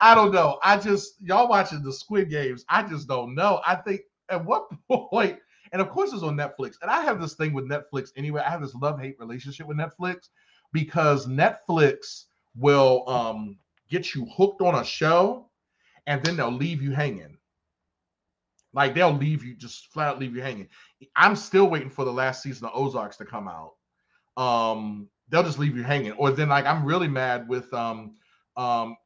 I don't know. I just, y'all watching the Squid Games, I just don't know. I think at what point, and of course it's on Netflix, and I have this thing with Netflix anyway. I have this love-hate relationship with Netflix because Netflix will um, get you hooked on a show, and then they'll leave you hanging. Like, they'll leave you, just flat out leave you hanging. I'm still waiting for the last season of Ozarks to come out. Um, they'll just leave you hanging. Or then, like, I'm really mad with um, um,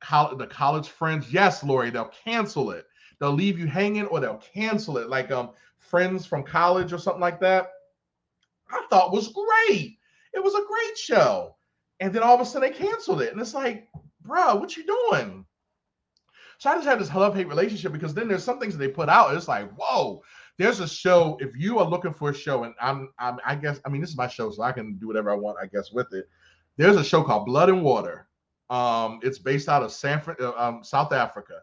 coll- the college friends. Yes, Lori, they'll cancel it. They'll leave you hanging or they'll cancel it. Like, um, Friends from College or something like that, I thought was great. It was a great show. And then all of a sudden they canceled it. And it's like, bro, what you doing? So I just have this love-hate relationship because then there's some things that they put out. And it's like, whoa, there's a show. If you are looking for a show, and I'm, I'm, I guess, I mean, this is my show, so I can do whatever I want, I guess, with it. There's a show called Blood and Water. Um, it's based out of San, um, South Africa,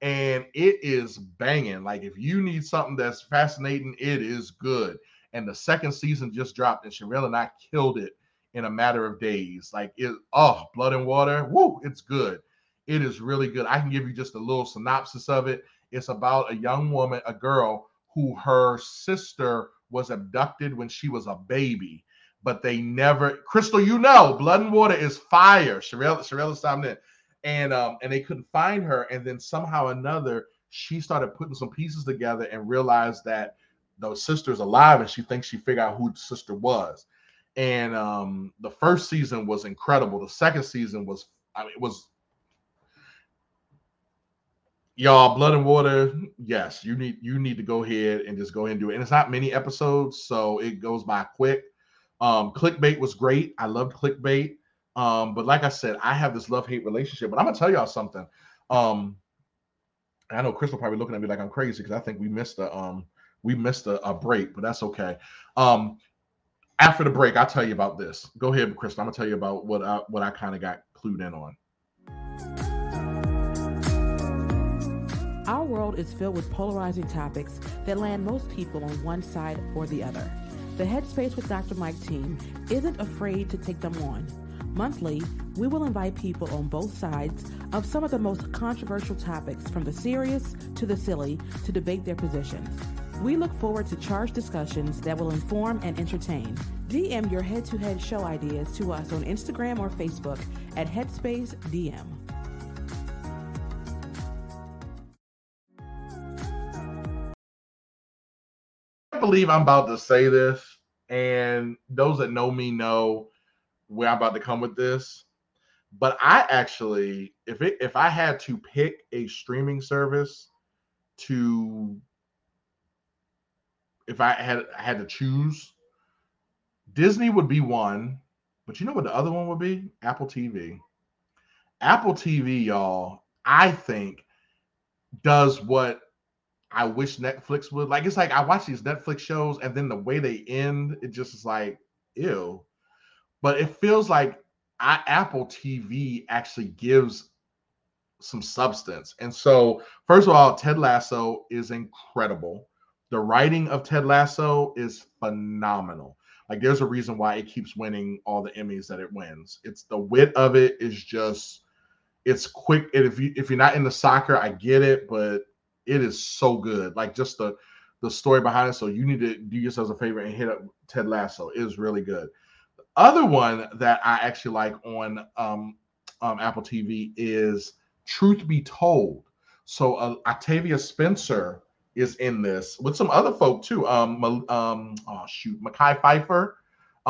and it is banging. Like, if you need something that's fascinating, it is good. And the second season just dropped, and Shirelle and I killed it in a matter of days. Like, it, oh, Blood and Water, woo, it's good. It is really good. I can give you just a little synopsis of it. It's about a young woman, a girl, who her sister was abducted when she was a baby, but they never, Crystal, you know, Blood and Water is fire. Shirelle, Shirelle is time in. And, um, and they couldn't find her. And then somehow or another, she started putting some pieces together and realized that the sister's alive, and she thinks she figured out who the sister was. And um, the first season was incredible. The second season was, I mean, it was, y'all, Blood and Water, yes, you need you need to go ahead and just go ahead and do it. And it's not many episodes, so it goes by quick. Um, Clickbait was great. I loved Clickbait. Um, but like I said, I have this love-hate relationship. But I'm going to tell y'all something. Um, I know Crystal probably looking at me like I'm crazy because I think we missed a, um, we missed a, a break, but that's okay. Um, after the break, I'll tell you about this. Go ahead, Crystal. I'm going to tell you about what I, what I kind of got clued in on. Our world is filled with polarizing topics that land most people on one side or the other. The Headspace with Doctor Mike team isn't afraid to take them on. Monthly, we will invite people on both sides of some of the most controversial topics, from the serious to the silly, to debate their positions. We look forward to charged discussions that will inform and entertain. D M your head-to-head show ideas to us on Instagram or Facebook at Headspace D M. Believe I'm about to say this, and those that know me know where I'm about to come with this, but I actually, if it if I had to pick a streaming service to, if I had I had to choose, Disney would be one, but you know what the other one would be? Apple T V. Apple T V, y'all, I think does what I wish Netflix would. Like, it's like I watch these Netflix shows, and then the way they end, it just is like, ew. But it feels like I, Apple T V actually gives some substance. And so, first of all, Ted Lasso is incredible. The writing of Ted Lasso is phenomenal. Like, there's a reason why it keeps winning all the Emmys that it wins. It's the wit of it is just, it's quick. And if you if you're not into soccer, I get it, but it is so good. Like, just the, the story behind it. So you need to do yourselves a favor and hit up Ted Lasso. It is really good. The other one that I actually like on um, um, Apple T V is Truth Be Told. So uh, Octavia Spencer is in this with some other folk too. Um, um, oh shoot, Mekhi Phifer.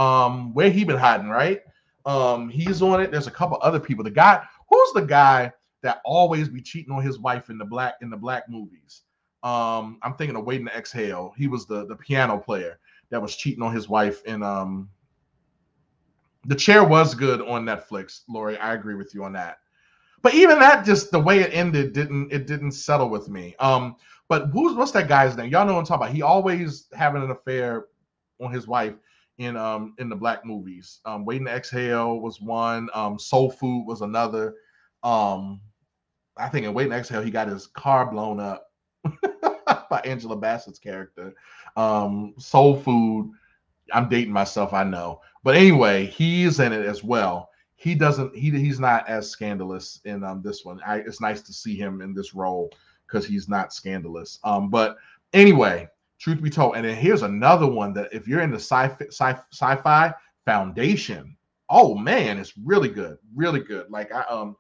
Um, where he been hiding, right? Um, he's on it. There's a couple other people. The guy, who's the guy that always be cheating on his wife in the black in the black movies. Um, I'm thinking of Waiting to Exhale. He was the, the piano player that was cheating on his wife in um The Chair was good on Netflix, Lori. I agree with you on that. But even that, just the way it ended, didn't it didn't settle with me. Um, but who's what's that guy's name? Y'all know what I'm talking about. He always having an affair on his wife in um in the black movies. Um, Waiting to Exhale was one, um, Soul Food was another. Um I think in Waiting to Exhale, he got his car blown up by Angela Bassett's character. Um, Soul Food, I'm dating myself, I know. But anyway, he's in it as well. He doesn't, he he's not as scandalous in um, this one. I, it's nice to see him in this role because he's not scandalous. Um, but anyway, truth be told, and then here's another one that if you're into sci-fi, sci-fi, sci-fi Foundation, oh man, it's really good, really good. Like I um,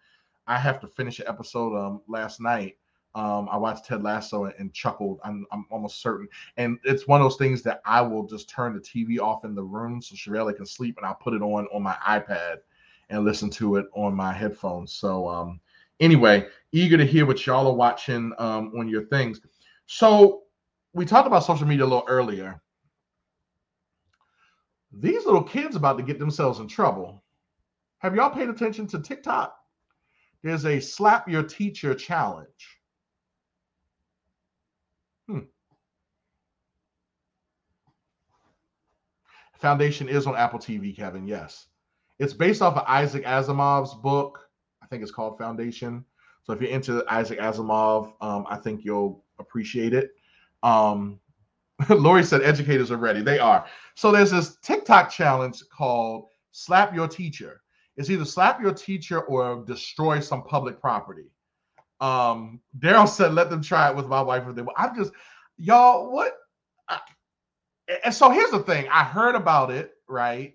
I have to finish an episode um last night. Um, I watched Ted Lasso and, and chuckled. I'm, I'm almost certain. And it's one of those things that I will just turn the T V off in the room so Shirelle can sleep, and I'll put it on on my iPad and listen to it on my headphones. So um, anyway, eager to hear what y'all are watching um, on your things. So we talked about social media a little earlier. These little kids about to get themselves in trouble. Have y'all paid attention to TikTok? There's a slap your teacher challenge. Hmm. Foundation is on Apple T V, Kevin. Yes. It's based off of Isaac Asimov's book. I think it's called Foundation. So if you're into Isaac Asimov, um, I think you'll appreciate it. Um, Lori said educators are ready. They are. So there's this TikTok challenge called Slap Your Teacher. It's either slap your teacher or destroy some public property. Um, Daryl said, let them try it with my wife. I'm just, y'all, what? I, and so here's the thing. I heard about it, right?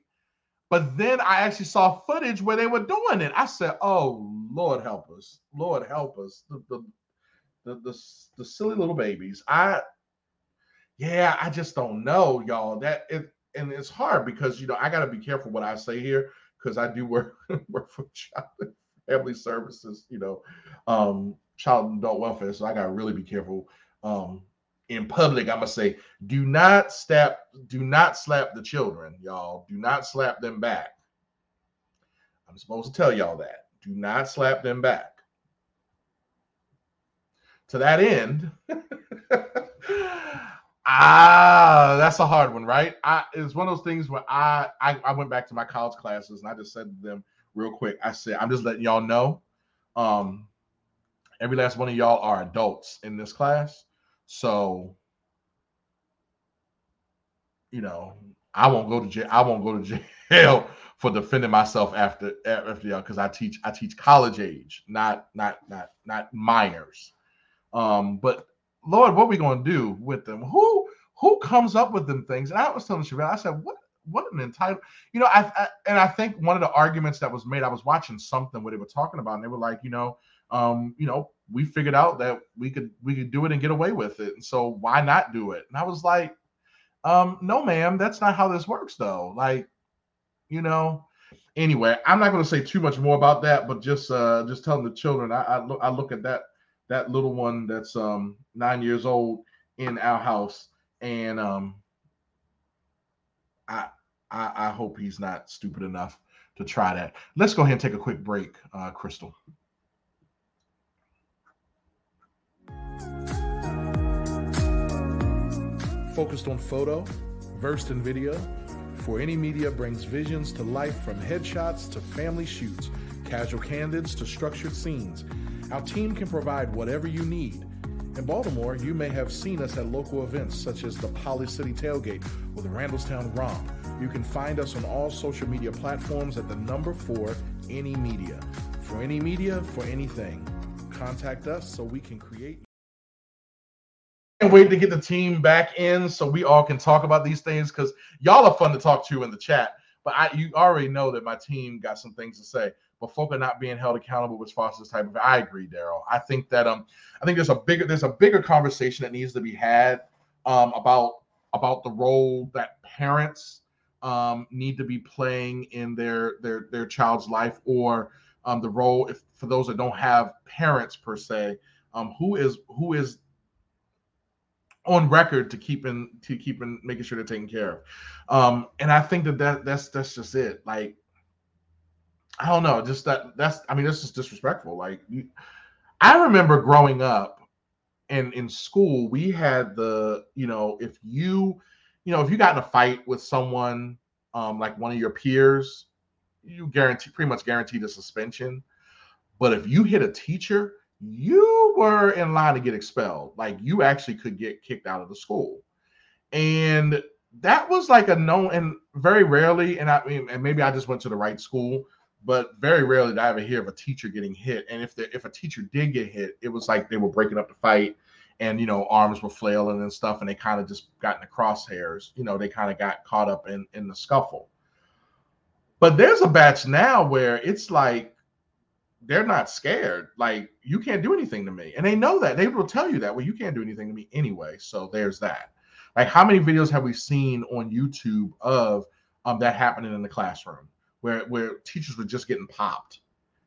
But then I actually saw footage where they were doing it. I said, oh, Lord help us. Lord help us. The, the, the, the, the silly little babies. I, yeah, I just don't know, y'all. That it, and it's hard because, you know, I got to be careful what I say here because I do work, work for child family services, you know, um, child and adult welfare. So I got to really be careful. Um, in public, I'm going to say, do not slap, do not slap the children, y'all. Do not slap them back. I'm supposed to tell y'all that. Do not slap them back. To that end, ah, that's a hard one, right? I, it's one of those things where I, I, I went back to my college classes and I just said to them, real quick, I said, I'm just letting y'all know, um, every last one of y'all are adults in this class. So, you know, I won't go to jail. I won't go to jail for defending myself after after y'all because I teach I teach college age, not not not not minors. Um, but Lord, what are we gonna do with them? Who who comes up with them things? And I was telling Shirelle, I said, what? What an entitled, you know, I, I and I think one of the arguments that was made, I was watching something where they were talking about, and they were like, you know, um, you know, we figured out that we could we could do it and get away with it, and so why not do it? And I was like, um, no, ma'am, that's not how this works, though. Like, you know, anyway, I'm not going to say too much more about that, but just uh, just telling the children, I I look, I look at that that little one that's um nine years old in our house, and um, I. I, I hope he's not stupid enough to try that. Let's go ahead and take a quick break, uh, Crystal. Focused on photo, versed in video, For Any Media brings visions to life from headshots to family shoots, casual candids to structured scenes. Our team can provide whatever you need. In Baltimore, you may have seen us at local events such as the Poly City Tailgate or the Randallstown Romp. You can find us on all social media platforms at the number four, Any Media. For Any Media, for anything. Contact us so we can create. Can't wait to get the team back in so we all can talk about these things because y'all are fun to talk to in the chat. But I, you already know that my team got some things to say. But folk are not being held accountable, which fosters this type of. I agree, Daryl. I think that um, I think there's a bigger there's a bigger conversation that needs to be had um about about the role that parents. Um, need to be playing in their their their child's life, or um, the role if for those that don't have parents per se, um, who is who is on record to keep in to keep in making sure they're taken care of, um, and I think that, that that's that's just it. Like I don't know, just that that's I mean that's just disrespectful. Like you, I remember growing up, and in school we had the you know if you. You know, if you got in a fight with someone, um, like one of your peers, you guarantee pretty much guaranteed a suspension. But if you hit a teacher, you were in line to get expelled. Like you actually could get kicked out of the school. And that was like a known, and very rarely, and I mean, and maybe I just went to the right school, but very rarely did I ever hear of a teacher getting hit. And if the, if a teacher did get hit, it was like they were breaking up the fight, and, you know, arms were flailing and stuff, and they kind of just got in the crosshairs. You know, they kind of got caught up in, in the scuffle. But there's a batch now where it's like, they're not scared. Like, you can't do anything to me. And they know that. They will tell you that. Well, you can't do anything to me anyway. So there's that. Like, how many videos have we seen on YouTube of um, that happening in the classroom where, where teachers were just getting popped?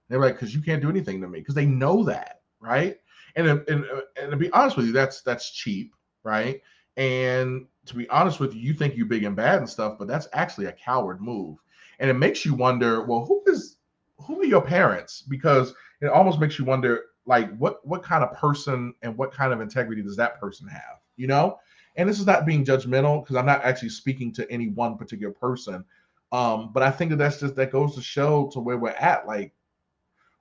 They were like, because you can't do anything to me, because they know that, right? And, and, and to be honest with you, that's that's cheap, right? And to be honest with you, you think you're big and bad and stuff, but that's actually a coward move. And it makes you wonder, well, who is... who are your parents? Because it almost makes you wonder, like, what, what kind of person and what kind of integrity does that person have, you know? And this is not being judgmental, because I'm not actually speaking to any one particular person. Um, but I think that that's just, that goes to show to where we're at. Like,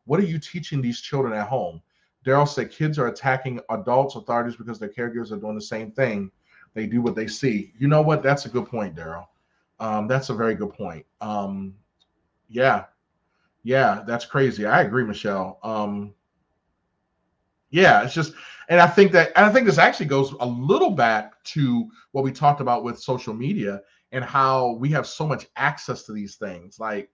what are you teaching these children at home? Daryl said kids are attacking adults, authorities, because their caregivers are doing the same thing. They do what they see. You know what? That's a good point, Daryl. Um, that's a very good point. Um, yeah. Yeah, that's crazy. I agree, Michelle. Um, yeah, it's just, and I think that, and I think this actually goes a little back to what we talked about with social media and how we have so much access to these things. Like,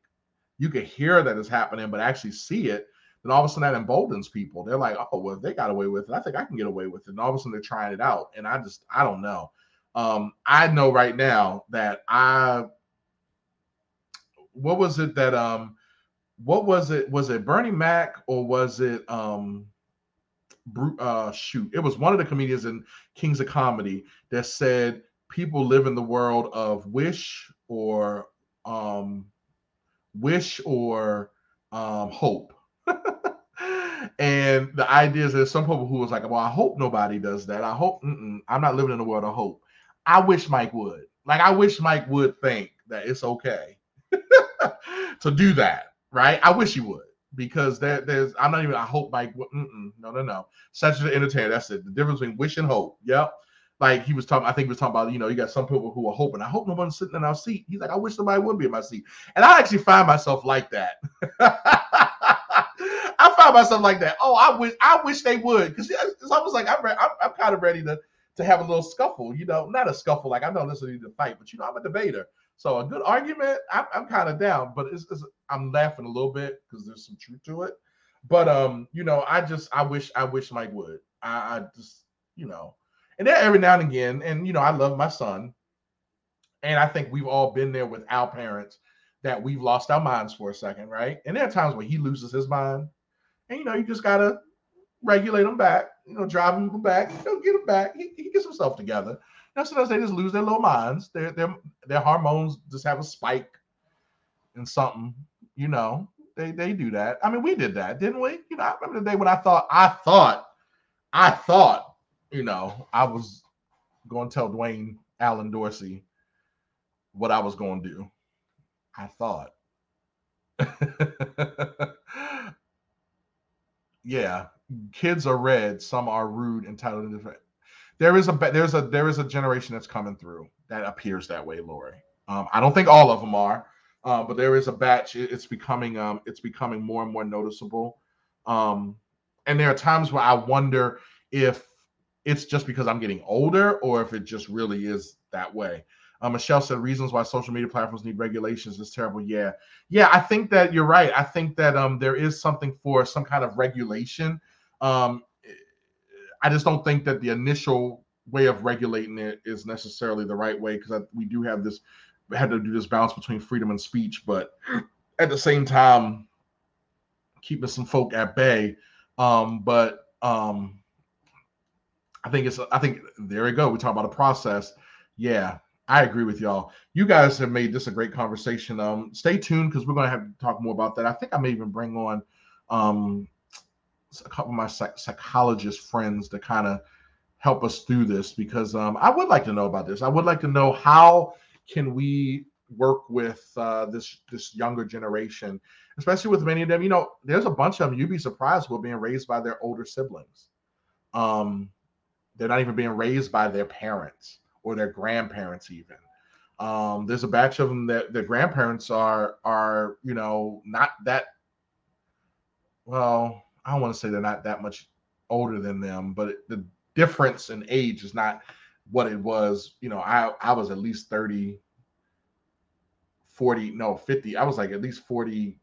you could hear that it's happening, but actually see it. Then all of a sudden that emboldens people. They're like, oh, well, they got away with it. I think I can get away with it. And all of a sudden they're trying it out. And I just, I don't know. Um, I know right now that I, what was it that, um, What was it? Was it Bernie Mac or was it, um, uh, shoot, it was one of the comedians in Kings of Comedy that said people live in the world of wish or, um, wish or, um, hope. And the idea is there's some people who was like, well, I hope nobody does that. I hope, mm-mm, I'm not living in the world of hope. I wish Mike would. Like, I wish Mike would think that it's okay to do that. Right? I wish you would, because there, there's, I'm not even, I hope Mike, mm-mm, no, no, no. Such an entertainer, that's it. The difference between wish and hope. Yep. Like he was talking, I think he was talking about, you know, you got some people who are hoping, I hope no one's sitting in our seat. He's like, I wish somebody would be in my seat. And I actually find myself like that. I find myself like that. Oh, I wish, I wish they would. Because it's almost like I'm, re I'm, I'm kind of ready to, to have a little scuffle, you know, not a scuffle. Like, I don't necessarily need to fight, but you know, I'm a debater. So a good argument, I'm, I'm kind of down, but it's, it's, I'm laughing a little bit because there's some truth to it. But, um, you know, I just, I wish, I wish Mike would. I, I just, you know, and then every now and again, and, you know, I love my son. And I think we've all been there with our parents that we've lost our minds for a second, right? And there are times where he loses his mind. And, you know, you just got to regulate him back, you know, drive him back, you know, get him back. He, he gets himself together. Now, sometimes they just lose their little minds. Their, their, their hormones just have a spike in something, you know, they, they do that. I mean, we did that, didn't we? You know, I remember the day when I thought, I thought, I thought, you know, I was going to tell Dwayne Allen Dorsey what I was going to do. I thought. Yeah. Kids are red. Some are rude, entitled, and different. There is a there's a there is a generation that's coming through that appears that way, Lori. Um, I don't think all of them are, uh, but there is a batch. It, it's becoming um, it's becoming more and more noticeable. Um, and there are times where I wonder if it's just because I'm getting older or if it just really is that way. Uh, Michelle said reasons why social media platforms need regulations is terrible. Yeah, yeah, I think that you're right. I think that um, there is something for some kind of regulation. Um, I just don't think that the initial way of regulating it is necessarily the right way, because we do have this, we had to do this balance between freedom and speech, but at the same time, keeping some folk at bay. Um, but um, I think it's, I think, there we go. We talk about a process. Yeah, I agree with y'all. You guys have made this a great conversation. Um, stay tuned, because we're going to have to talk more about that. I think I may even bring on, um, a couple of my psych psychologist friends to kind of help us through this, because um, I would like to know about this. I would like to know how can we work with uh, this this younger generation, especially with many of them. You know, there's a bunch of them you'd be surprised who are being raised by their older siblings. Um, they're not even being raised by their parents or their grandparents even. Um, there's a batch of them that their grandparents are are, you know, not that, well, I don't want to say they're not that much older than them, but it, the difference in age is not what it was. You know, I, I was at least thirty, forty, no, fifty. I was like at least forty,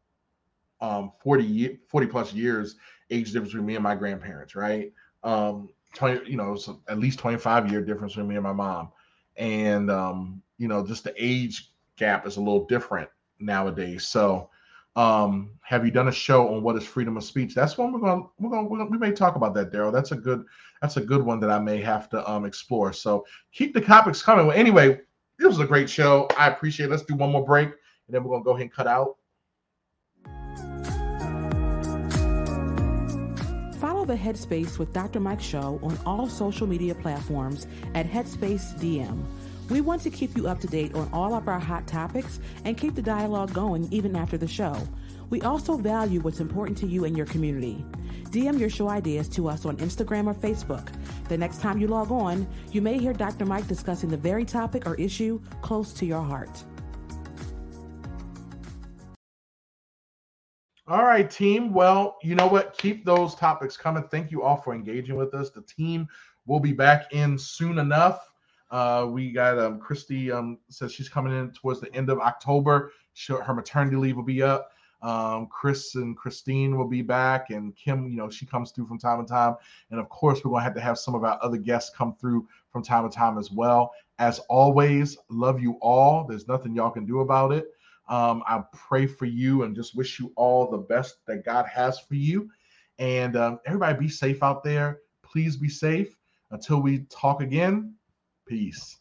um, forty, forty plus years age difference between me and my grandparents, right? Um, twenty, you know, so at least twenty-five year difference between me and my mom. And, um, you know, just the age gap is a little different nowadays. So, um, have you done a show on what is freedom of speech? That's one we're going we're going we're gonna, we may talk about that, Daryl. That's a good, that's a good one that I may have to, um, explore. So keep the topics coming. Well, anyway, it was a great show. I appreciate it. Let's do one more break and then we're going to go ahead and cut out. Follow the Headspace with Doctor Mike show on all social media platforms at Headspace D M. We want to keep you up to date on all of our hot topics and keep the dialogue going even after the show. We also value what's important to you and your community. D M your show ideas to us on Instagram or Facebook. The next time you log on, you may hear Doctor Mike discussing the very topic or issue close to your heart. All right, team. Well, you know what? Keep those topics coming. Thank you all for engaging with us. The team will be back in soon enough. Uh, we got um, Christy um, says she's coming in towards the end of October. She, her maternity leave will be up. Um, Chris and Christine will be back. And Kim, you know, she comes through from time to time. And, of course, we're going to have to have some of our other guests come through from time to time as well. As always, love you all. There's nothing y'all can do about it. Um, I pray for you and just wish you all the best that God has for you. And um, everybody be safe out there. Please be safe. Until we talk again. Peace.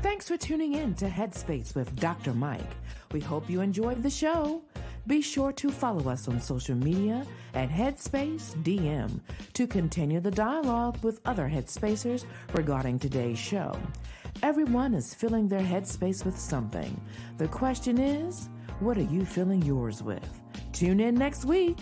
Thanks for tuning in to Headspace with Doctor Mike. We hope you enjoyed the show. Be sure to follow us on social media at Headspace D M to continue the dialogue with other Headspacers regarding today's show. Everyone is filling their headspace with something. The question is, what are you filling yours with? Tune in next week.